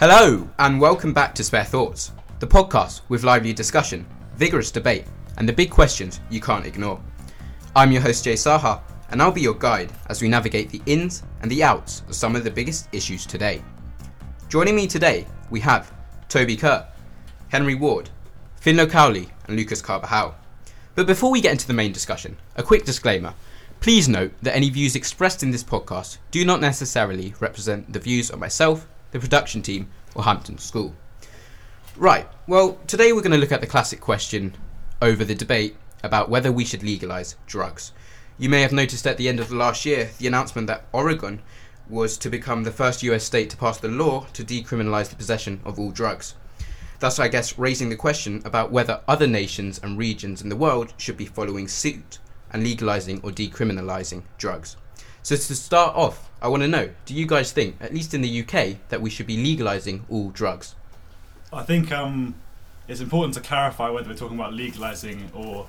Hello, and welcome back to Spare Thoughts, the podcast with lively discussion, vigorous debate, and the big questions you can't ignore. I'm your host Jay Saha, and I'll be your guide as we navigate the ins and the outs of some of the biggest issues today. Joining me today, we have Toby Kerr, Henry Ward, Finlo Cowley, and Lucas Carbajal. But before we get into the main discussion, a quick disclaimer. Please note that any views expressed in this podcast do not necessarily represent the views of myself, the production team, or Hampton School. Right, well, today we're going to look at the classic question over the debate about whether we should legalise drugs. You may have noticed at the end of the last year the announcement that Oregon was to become the first US state to pass the law to decriminalise the possession of all drugs. Thus, I guess, raising the question about whether other nations and regions in the world should be following suit and legalising or decriminalising drugs. So to start off, I want to know, do you guys think, at least in the UK, that we should be legalising all drugs? I think it's important to clarify whether we're talking about legalising or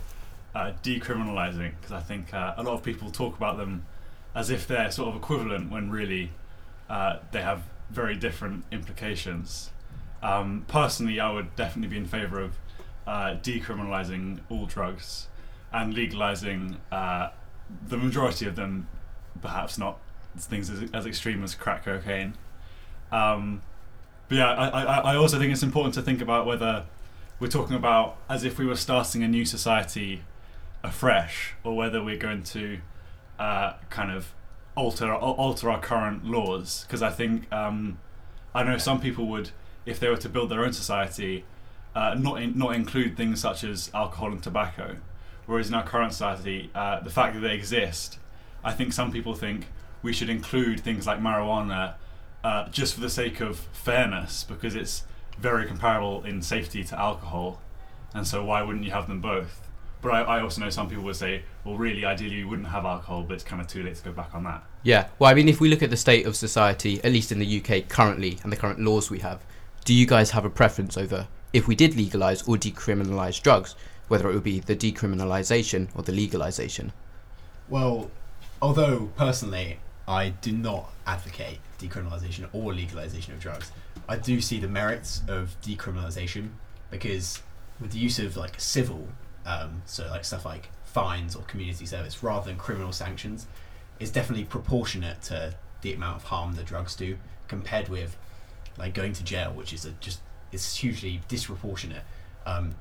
decriminalising, because I think a lot of people talk about them as if they're sort of equivalent when really they have very different implications. Personally, I would definitely be in favour of decriminalising all drugs and legalising the majority of them, perhaps not things as extreme as crack cocaine. But yeah, I also think it's important to think about whether we're talking about as if we were starting a new society afresh, or whether we're going to kind of alter our current laws. Because I think, I know some people would, if they were to build their own society, not include things such as alcohol and tobacco. Whereas in our current society, the fact that they exist, I think some people think we should include things like marijuana just for the sake of fairness, because it's very comparable in safety to alcohol, and so why wouldn't you have them both? But I also know some people would say, well, really, ideally you wouldn't have alcohol, but it's kind of too late to go back on that. Yeah, well, I mean, if we look at the state of society, at least in the UK currently, and the current laws we have, do you guys have a preference over if we did legalise or decriminalise drugs, whether it would be the decriminalisation or the legalisation? Well, although personally I do not advocate decriminalisation or legalisation of drugs, I do see the merits of decriminalisation, because with the use of like civil, so like stuff like fines or community service rather than criminal sanctions, is definitely proportionate to the amount of harm the drugs do compared with like going to jail, which is it's hugely disproportionate.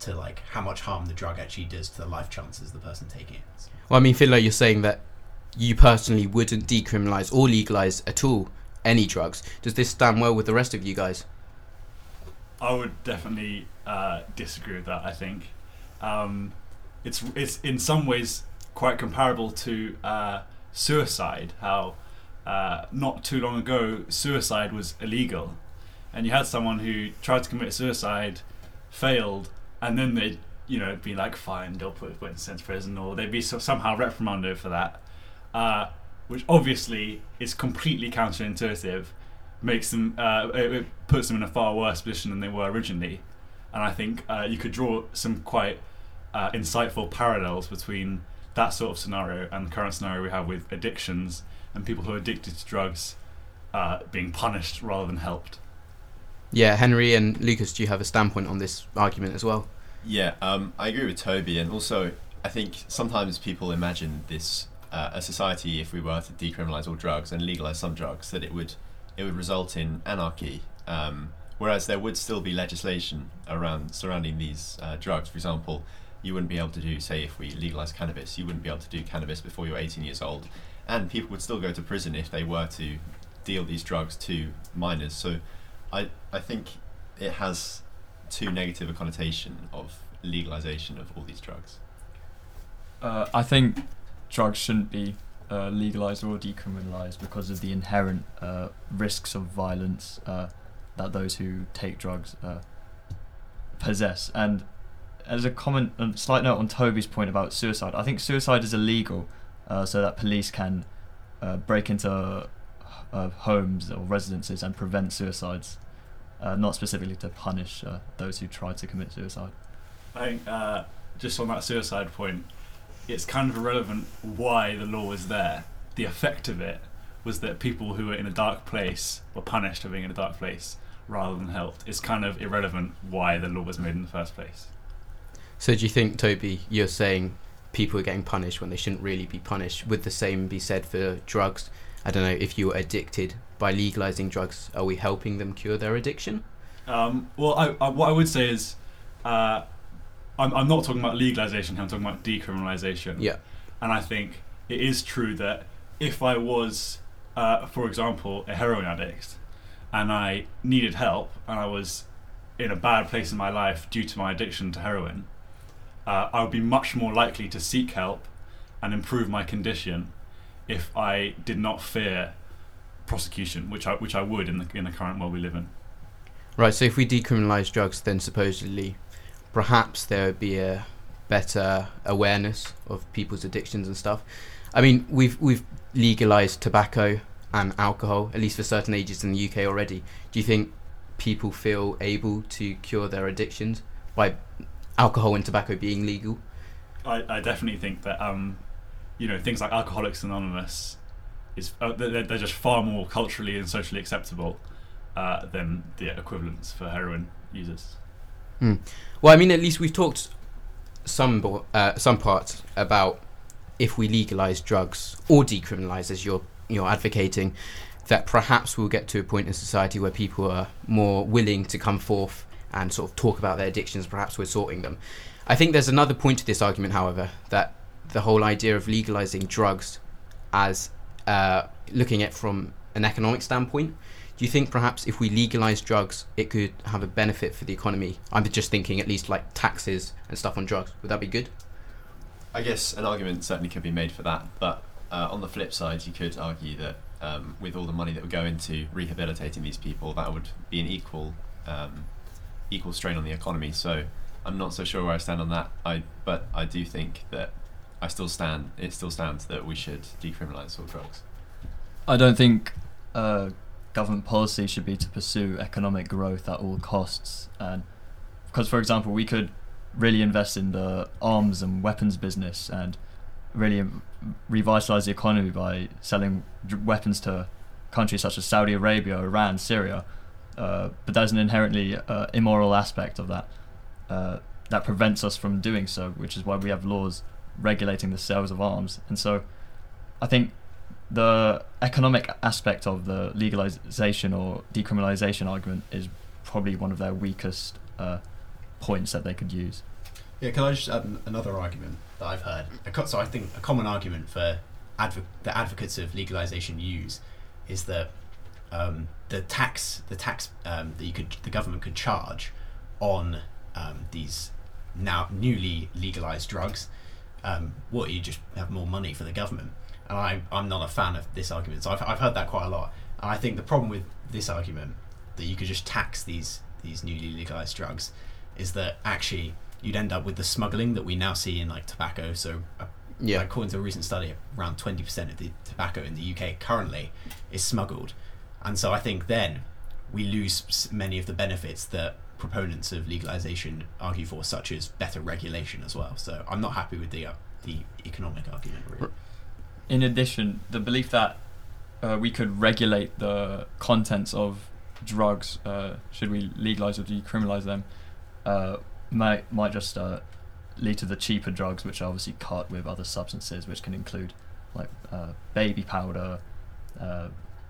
To like how much harm the drug actually does to the life chances of the person taking it. So. Well, I mean, Philo, you're saying that you personally wouldn't decriminalise or legalise at all any drugs. Does this stand well with the rest of you guys? I would definitely disagree with that. I think it's in some ways quite comparable to suicide. How not too long ago suicide was illegal, and you had someone who tried to commit suicide, failed, and then they'd, you know, be like fined or put in sense prison, or they'd be somehow reprimanded for that, which obviously is completely counterintuitive, makes them it puts them in a far worse position than they were originally. And I think you could draw some quite insightful parallels between that sort of scenario and the current scenario we have with addictions and people who are addicted to drugs being punished rather than helped. Yeah, Henry and Lucas, do you have a standpoint on this argument as well? Yeah, I agree with Toby, and also I think sometimes people imagine this a society, if we were to decriminalise all drugs and legalise some drugs, that it would result in anarchy. Whereas there would still be legislation around surrounding these drugs. For example, you wouldn't be able to do, say, if we legalise cannabis, you wouldn't be able to do cannabis before you're 18 years old, and people would still go to prison if they were to deal these drugs to minors. So. I think it has too negative a connotation of legalisation of all these drugs. I think drugs shouldn't be legalised or decriminalised because of the inherent risks of violence that those who take drugs possess. And as a comment, a slight note on Toby's point about suicide, I think suicide is illegal so that police can break into homes or residences and prevent suicides, not specifically to punish those who try to commit suicide. I think just on that suicide point, it's kind of irrelevant why the law was there. The effect of it was that people who were in a dark place were punished for being in a dark place rather than helped, it's kind of irrelevant why the law was made in the first place. So do you think, Toby, you're saying people are getting punished when they shouldn't really be punished? Would the same be said for drugs? I don't know, if you were addicted, by legalising drugs, are we helping them cure their addiction? What I would say is, I'm not talking about legalisation, I'm talking about decriminalisation. Yeah. And I think it is true that if I was, for example, a heroin addict, and I needed help, and I was in a bad place in my life due to my addiction to heroin, I would be much more likely to seek help and improve my condition if I did not fear prosecution, which I would in the current world we live in. Right, so if we decriminalise drugs, then supposedly perhaps there would be a better awareness of people's addictions and stuff. I mean, we've legalised tobacco and alcohol, at least for certain ages in the UK already. Do you think people feel able to cure their addictions by alcohol and tobacco being legal? I definitely think that things like Alcoholics Anonymous is they're just far more culturally and socially acceptable than the equivalents for heroin users. Well, I mean, at least we've talked some parts about if we legalise drugs or decriminalise, as you're advocating, that perhaps we'll get to a point in society where people are more willing to come forth and sort of talk about their addictions. Perhaps we're sorting them. I think there's another point to this argument, however, that the whole idea of legalising drugs as looking at from an economic standpoint. Do you think perhaps if we legalise drugs, it could have a benefit for the economy? I'm just thinking at least like taxes and stuff on drugs. Would that be good? I guess an argument certainly could be made for that, but on the flip side, you could argue that with all the money that would go into rehabilitating these people, that would be an equal strain on the economy. So I'm not so sure where I stand on that. But I do think that it still stands that we should decriminalise all drugs. I don't think government policy should be to pursue economic growth at all costs, and because, for example, we could really invest in the arms and weapons business and really revitalise the economy by selling weapons to countries such as Saudi Arabia, Iran, Syria, but there's an inherently immoral aspect of that that prevents us from doing so, which is why we have laws regulating the sales of arms. And so I think the economic aspect of the legalization or decriminalization argument is probably one of their weakest points that they could use. Yeah, can I just add another argument that I've heard? So I think a common argument for the advocates of legalization use is that the tax that the government could charge on these now newly legalized drugs, you just have more money for the government. And I'm not a fan of this argument, so I've heard that quite a lot. And I think the problem with this argument that you could just tax these newly legalized drugs is that actually you'd end up with the smuggling that we now see in like tobacco. So according to a recent study, around 20% of the tobacco in the UK currently is smuggled. And so I think then we lose many of the benefits that proponents of legalization argue for, such as better regulation as well. So I'm not happy with the economic argument, really. In addition, the belief that we could regulate the contents of drugs, should we legalise or decriminalise them, might just lead to the cheaper drugs, which are obviously cut with other substances, which can include like baby powder,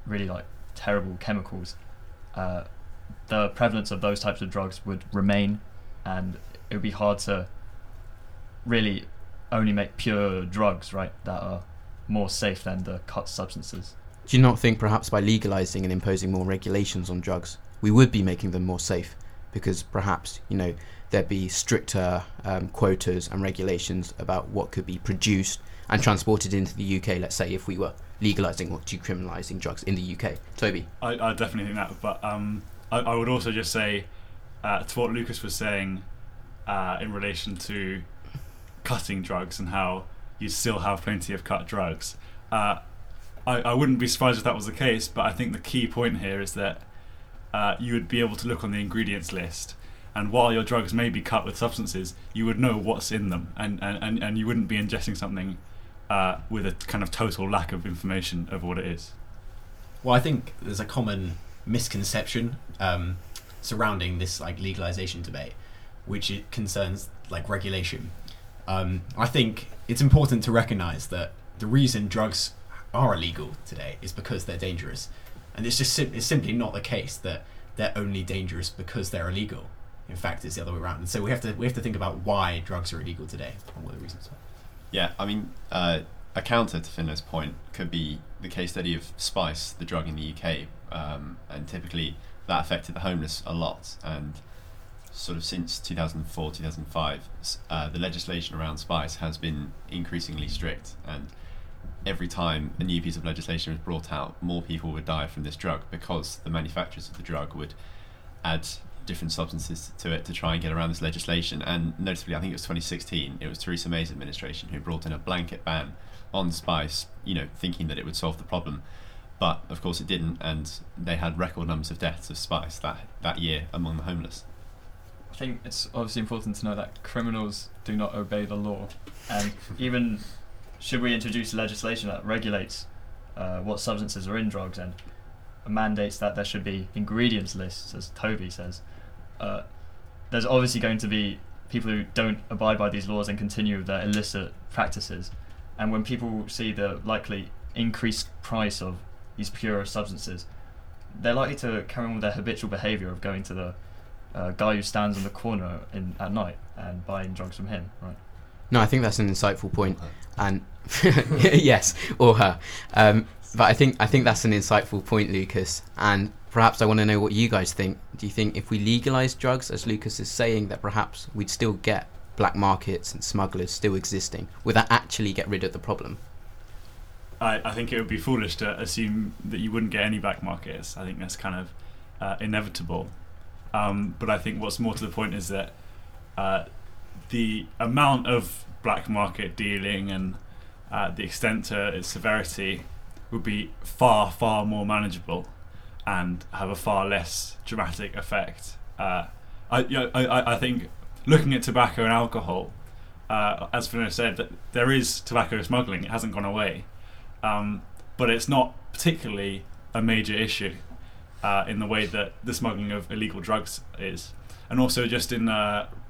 really like terrible chemicals. The prevalence of those types of drugs would remain, and it would be hard to really only make pure drugs, right, that are more safe than the cut substances. Do you not think perhaps by legalising and imposing more regulations on drugs, we would be making them more safe? Because perhaps, there'd be stricter quotas and regulations about what could be produced and transported into the UK, let's say, if we were legalising or decriminalising drugs in the UK. Toby? I definitely think that, but I would also just say, to what Lucas was saying in relation to cutting drugs and how you still have plenty of cut drugs. I wouldn't be surprised if that was the case, but I think the key point here is that you would be able to look on the ingredients list, and while your drugs may be cut with substances, you would know what's in them, and you wouldn't be ingesting something with a kind of total lack of information over what it is. Well, I think there's a common misconception surrounding this like legalization debate, which it concerns like regulation. I think it's important to recognize that the reason drugs are illegal today is because they're dangerous, and it's just it's simply not the case that they're only dangerous because they're illegal. In fact, it's the other way around. And so we have to think about why drugs are illegal today and what the reasons are. Yeah, I mean, a counter to Finlow's point could be the case study of Spice, the drug in the UK, and typically that affected the homeless a lot. And sort of since 2004, 2005, the legislation around Spice has been increasingly strict. And every time a new piece of legislation was brought out, more people would die from this drug because the manufacturers of the drug would add different substances to it to try and get around this legislation. And noticeably, I think it was 2016, it was Theresa May's administration who brought in a blanket ban on Spice, you know, thinking that it would solve the problem. But of course it didn't, and they had record numbers of deaths of Spice that year among the homeless. I think it's obviously important to know that criminals do not obey the law, and even should we introduce legislation that regulates what substances are in drugs and mandates that there should be ingredients lists, as Toby says, there's obviously going to be people who don't abide by these laws and continue their illicit practices. And when people see the likely increased price of these purer substances, they're likely to carry on with their habitual behaviour of going to the guy who stands on the corner at night and buying drugs from him, right? No, I think that's an insightful point. And yes, or her. But I think that's an insightful point, Lucas, and perhaps I want to know what you guys think. Do you think if we legalised drugs, as Lucas is saying, that perhaps we'd still get black markets and smugglers still existing? Would that actually get rid of the problem? I think it would be foolish to assume that you wouldn't get any black markets. I think that's kind of inevitable. But I think what's more to the point is that the amount of black market dealing and the extent to its severity would be far, far more manageable and have a far less dramatic effect. I think looking at tobacco and alcohol, as Fino said, that there is tobacco smuggling. It hasn't gone away. But it's not particularly a major issue in the way that the smuggling of illegal drugs is. And also just in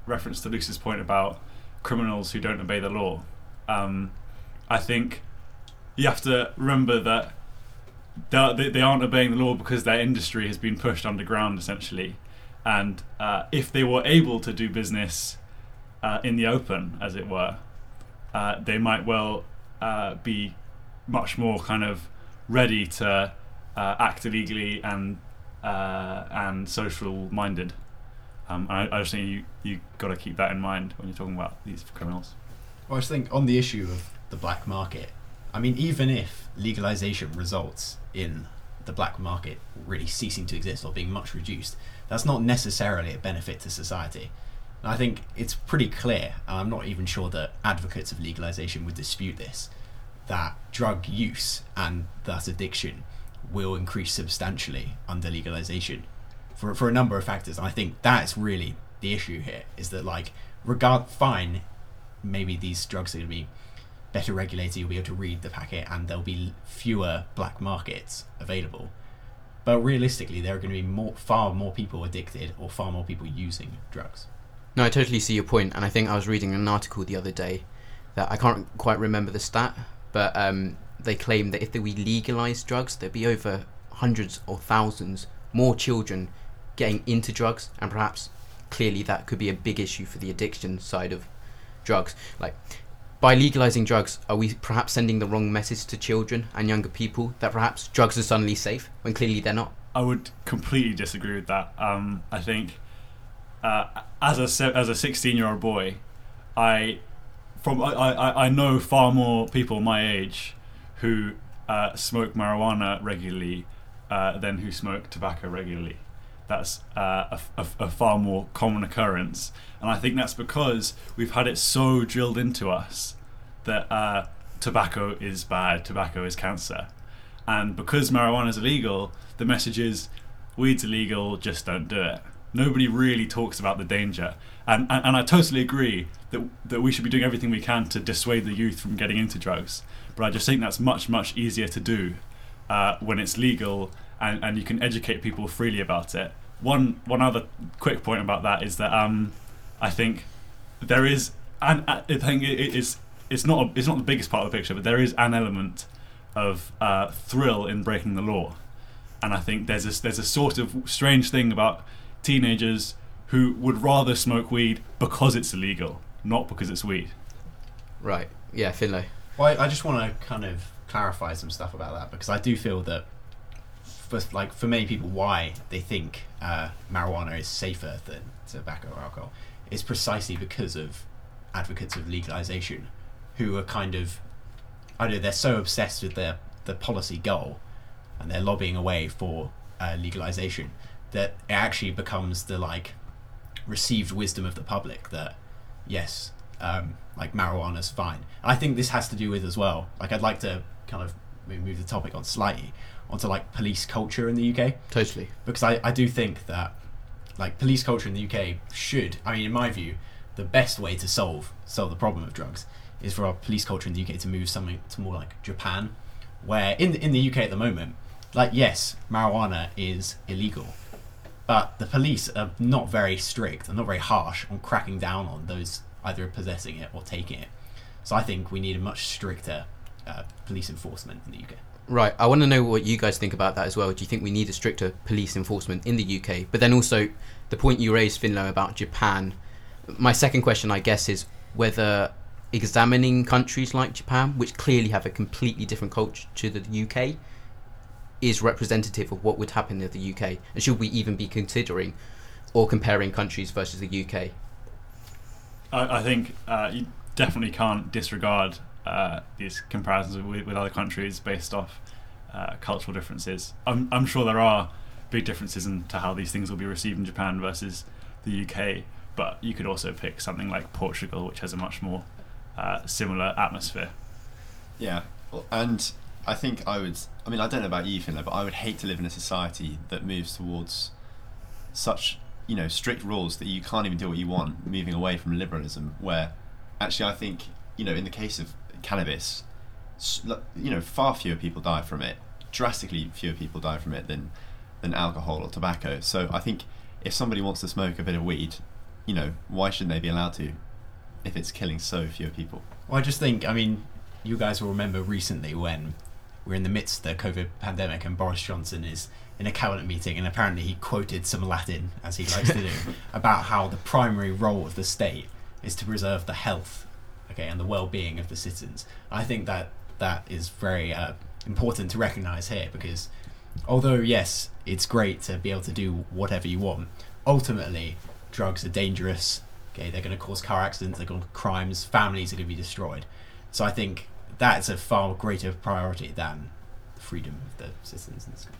reference to Lucy's point about criminals who don't obey the law, I think you have to remember that they aren't obeying the law because their industry has been pushed underground, essentially. And if they were able to do business in the open, as it were, they might well be much more kind of ready to act illegally and social-minded. I just think you got to keep that in mind when you're talking about these criminals. Well, I just think on the issue of the black market, I mean, even if legalisation results in the black market really ceasing to exist or being much reduced, that's not necessarily a benefit to society. And I think it's pretty clear, and I'm not even sure that advocates of legalisation would dispute this, that drug use and thus addiction will increase substantially under legalisation for a number of factors. And I think that's really the issue here, is that, like, maybe these drugs are going to be better regulated, you'll be able to read the packet and there'll be fewer black markets available. But realistically, there are going to be far more people addicted or far more people using drugs. No, I totally see your point. And I think I was reading an article the other day that I can't quite remember the stat, but they claim that if we legalised drugs, there'd be over hundreds or thousands more children getting into drugs, and perhaps clearly that could be a big issue for the addiction side of drugs. Like, by legalising drugs, are we perhaps sending the wrong message to children and younger people that perhaps drugs are suddenly safe when clearly they're not? I would completely disagree with that. I think as a 16-year-old boy, I know far more people my age who smoke marijuana regularly than who smoke tobacco regularly. That's a far more common occurrence. And I think that's because we've had it so drilled into us that tobacco is bad, tobacco is cancer. And because marijuana is illegal, the message is, weed's illegal, just don't do it. Nobody really talks about the danger. And I totally agree that we should be doing everything we can to dissuade the youth from getting into drugs. But I just think that's much, much easier to do when it's legal and you can educate people freely about it One other quick point about that is that I think there is, and I think it's not the biggest part of the picture, but there is an element of thrill in breaking the law, and I think there's a sort of strange thing about teenagers who would rather smoke weed because it's illegal, not because it's weed. Right. Yeah, Finlay. Well, I just want to kind of clarify some stuff about that, because I do feel that for many people, why they think marijuana is safer than tobacco or alcohol is precisely because of advocates of legalization, who are kind of, I don't know, they're so obsessed with their policy goal, and they're lobbying away for legalization, that it actually becomes the received wisdom of the public that yes, marijuana's fine. I think this has to do with as well. I'd like to kind of move the topic on slightly onto police culture in the UK. Totally. Because I do think that police culture in the UK should, in my view, the best way to solve the problem of drugs is for our police culture in the UK to move something to more like Japan, where in the UK at the moment, yes, marijuana is illegal, but the police are not very strict and not very harsh on cracking down on those either possessing it or taking it. So I think we need a much stricter police enforcement in the UK. Right, I want to know what you guys think about that as well. Do you think we need a stricter police enforcement in the UK? But then also, the point you raised, Finlow, about Japan, my second question, I guess, is whether examining countries like Japan, which clearly have a completely different culture to the UK, is representative of what would happen in the UK. And should we even be considering or comparing countries versus the UK? I think you definitely can't disregard these comparisons with other countries based off cultural differences. I'm sure there are big differences in to how these things will be received in Japan versus the UK, but you could also pick something like Portugal, which has a much more similar atmosphere. Yeah, and I think I don't know about you, Finlay, but I would hate to live in a society that moves towards such strict rules that you can't even do what you want, moving away from liberalism, where actually I think in the case of cannabis, far fewer people die from it, drastically fewer people die from it than alcohol or tobacco. So I think if somebody wants to smoke a bit of weed, why shouldn't they be allowed to if it's killing so few people? Well, I just think, you guys will remember recently when we're in the midst of the COVID pandemic and Boris Johnson is in a cabinet meeting and apparently he quoted some Latin, as he likes to do, about how the primary role of the state is to preserve the health and the well-being of the citizens. I think that is very important to recognise here, because although, yes, it's great to be able to do whatever you want, ultimately, drugs are dangerous. They're going to cause car accidents, they're going to cause crimes, families are going to be destroyed. So I think that's a far greater priority than the freedom of the citizens in this country.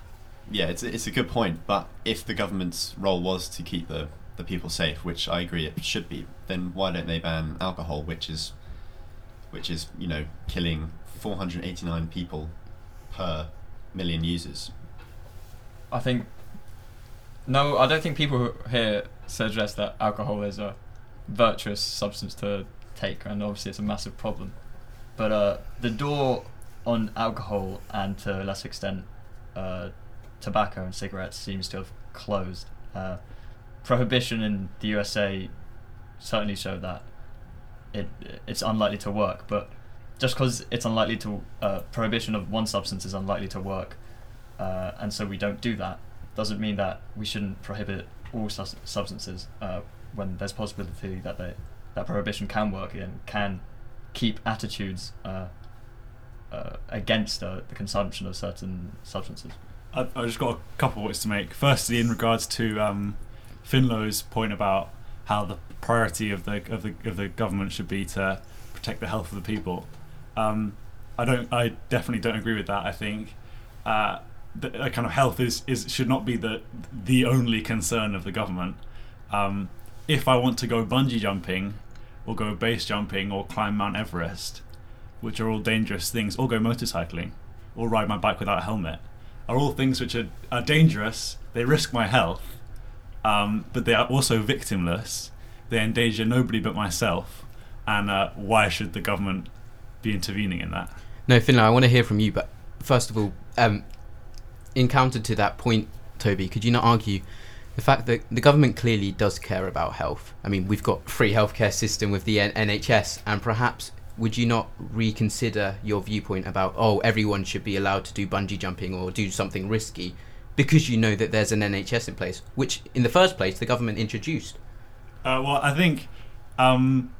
Yeah, it's a good point, but if the government's role was to keep the people safe, which I agree it should be, then why don't they ban alcohol, which is killing 489 people per million users? I don't think people here suggest that alcohol is a virtuous substance to take, and obviously it's a massive problem, but the door on alcohol and to a lesser extent tobacco and cigarettes seems to have closed. Prohibition in the USA certainly showed that it's unlikely to work, but just because it's unlikely to prohibition of one substance is unlikely to work, and so we don't do that, doesn't mean that we shouldn't prohibit all substances when there's possibility that that prohibition can work and can keep attitudes against the consumption of certain substances. I've just got a couple of points to make. Firstly, in regards to Finlow's point about how the priority of the government should be to protect the health of the people, I definitely don't agree with that. I think the kind of health is should not be the only concern of the government. If I want to go bungee jumping, or go base jumping, or climb Mount Everest, which are all dangerous things, or go motorcycling, or ride my bike without a helmet, are all things which are dangerous. They risk my health, but they are also victimless. They endanger nobody but myself, and why should the government be intervening in that? No, Finlay, I want to hear from you, but first of all, in counter to that point, Toby, could you not argue the fact that the government clearly does care about health. I mean, we've got free healthcare system with the NHS, and perhaps would you not reconsider your viewpoint about, oh, everyone should be allowed to do bungee jumping or do something risky because you know that there's an NHS in place, which in the first place the government introduced? Well, I think when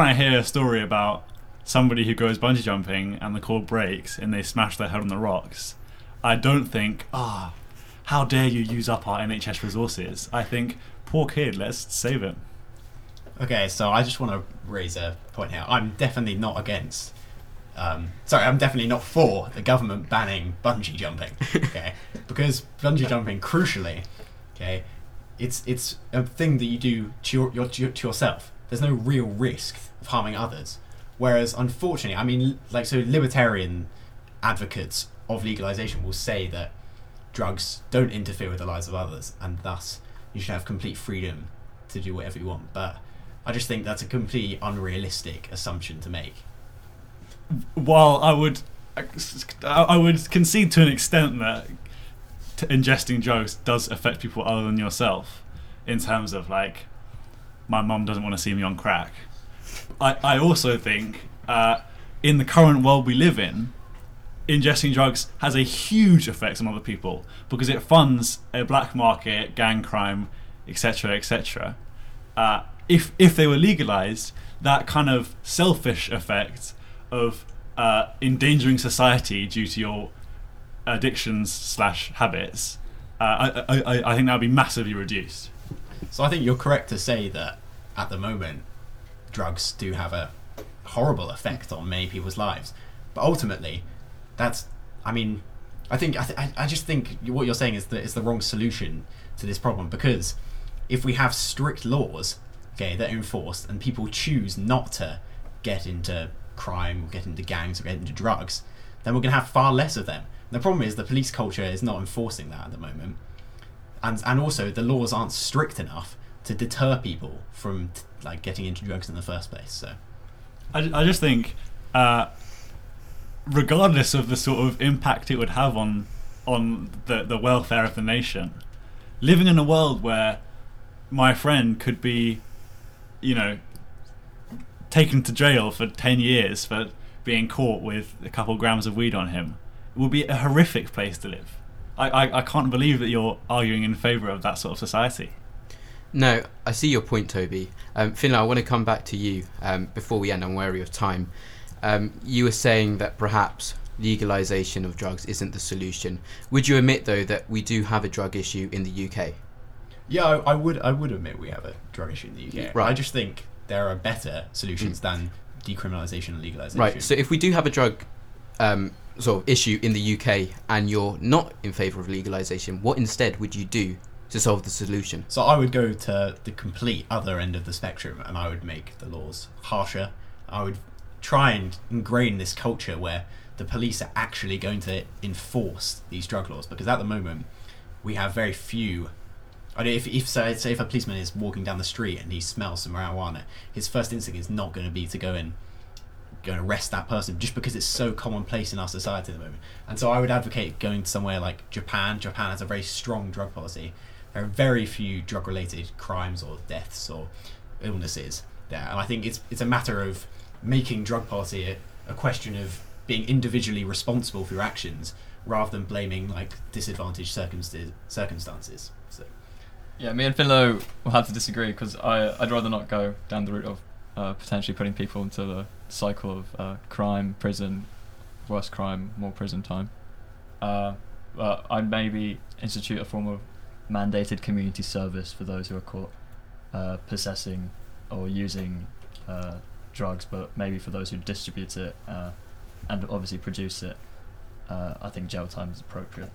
I hear a story about somebody who goes bungee jumping and the cord breaks and they smash their head on the rocks, I don't think, how dare you use up our NHS resources? I think, poor kid, let's save it. Okay, so I just want to raise a point here. I'm definitely not against... I'm definitely not for the government banning bungee jumping, okay? Because bungee jumping, crucially, okay, it's a thing that you do to yourself. There's no real risk of harming others. Whereas, unfortunately, I mean, like, so libertarian advocates of legalization will say that drugs don't interfere with the lives of others, and thus you should have complete freedom to do whatever you want. But I just think that's a completely unrealistic assumption to make. While I would concede to an extent that ingesting drugs does affect people other than yourself, in terms of, like, my mum doesn't want to see me on crack. I also think in the current world we live in, ingesting drugs has a huge effect on other people because it funds a black market, gang crime, etc., etc. If they were legalized, that kind of selfish effect of endangering society due to your addictions/habits, I think that would be massively reduced. So I think you're correct to say that at the moment drugs do have a horrible effect on many people's lives, but ultimately I just think what you're saying is that it's the wrong solution to this problem, because if we have strict laws, okay, that are enforced and people choose not to get into crime or get into gangs or get into drugs, then we're going to have far less of them. And the problem is the police culture is not enforcing that at the moment, and also the laws aren't strict enough to deter people from getting into drugs in the first place. So I just think regardless of the sort of impact it would have on the welfare of the nation, living in a world where my friend could be, you know, taken to jail for 10 years for being caught with a couple grams of weed on him would be a horrific place to live. I can't believe that you're arguing in favour of that sort of society. No, I see your point, Toby. Finlay, I want to come back to you before we end. I'm wary of time. You were saying that perhaps legalisation of drugs isn't the solution. Would you admit, though, that we do have a drug issue in the UK? Yeah, I would admit we have a drug issue in the UK. Right. I just think there are better solutions than decriminalisation and legalisation. Right, so if we do have a drug sort of issue in the UK and you're not in favour of legalisation, what instead would you do to solve the solution? So I would go to the complete other end of the spectrum, and I would make the laws harsher. I would try and ingrain this culture where the police are actually going to enforce these drug laws, because at the moment we have very few. I mean, if a policeman is walking down the street and he smells some marijuana, his first instinct is not going to be to go and arrest that person, just because it's so commonplace in our society at the moment. And so I would advocate going to somewhere like Japan. Japan has a very strong drug policy. There are very few drug-related crimes or deaths or illnesses there. And I think it's a matter of making drug policy a question of being individually responsible for your actions rather than blaming disadvantaged circumstances. So, yeah, me and Finlow will have to disagree, because I'd rather not go down the route of potentially putting people into the cycle of crime, prison, worse crime, more prison time. I'd maybe institute a form of mandated community service for those who are caught possessing or using drugs, but maybe for those who distribute it and obviously produce it, I think jail time is appropriate.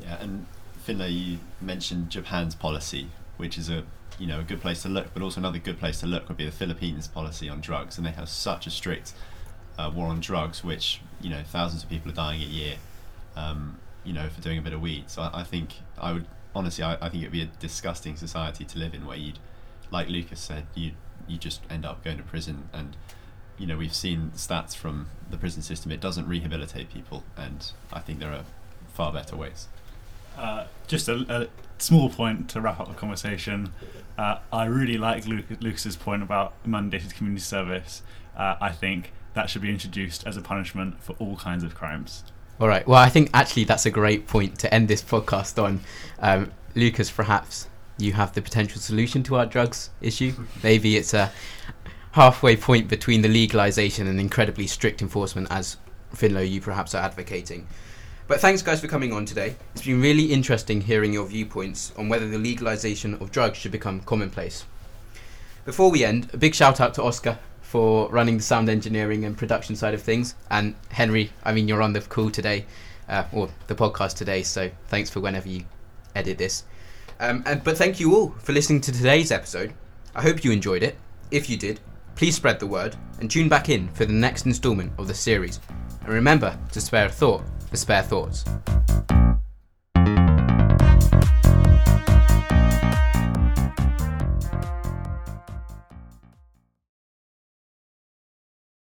Yeah, and Finlay, you mentioned Japan's policy, which is a good place to look, but also another good place to look would be the Philippines policy on drugs, and they have such a strict war on drugs, which, you know, thousands of people are dying a year, for doing a bit of weed. So I think I would. Honestly, I think it would be a disgusting society to live in, where you'd, like Lucas said, you just end up going to prison. And, you know, we've seen stats from the prison system. It doesn't rehabilitate people, and I think there are far better ways. Just a small point to wrap up the conversation. I really like Lucas's point about mandated community service. I think that should be introduced as a punishment for all kinds of crimes. All right. Well, I think actually that's a great point to end this podcast on. Lucas, perhaps you have the potential solution to our drugs issue. Maybe it's a halfway point between the legalization and incredibly strict enforcement, as Finlow, you perhaps are advocating. But thanks, guys, for coming on today. It's been really interesting hearing your viewpoints on whether the legalization of drugs should become commonplace. Before we end, a big shout out to Oscar for running the sound engineering and production side of things. And Henry, you're on the call today, or the podcast today, so thanks for whenever you edit this. But thank you all for listening to today's episode. I hope you enjoyed it. If you did, please spread the word and tune back in for the next instalment of the series. And remember to spare a thought for Spare Thoughts.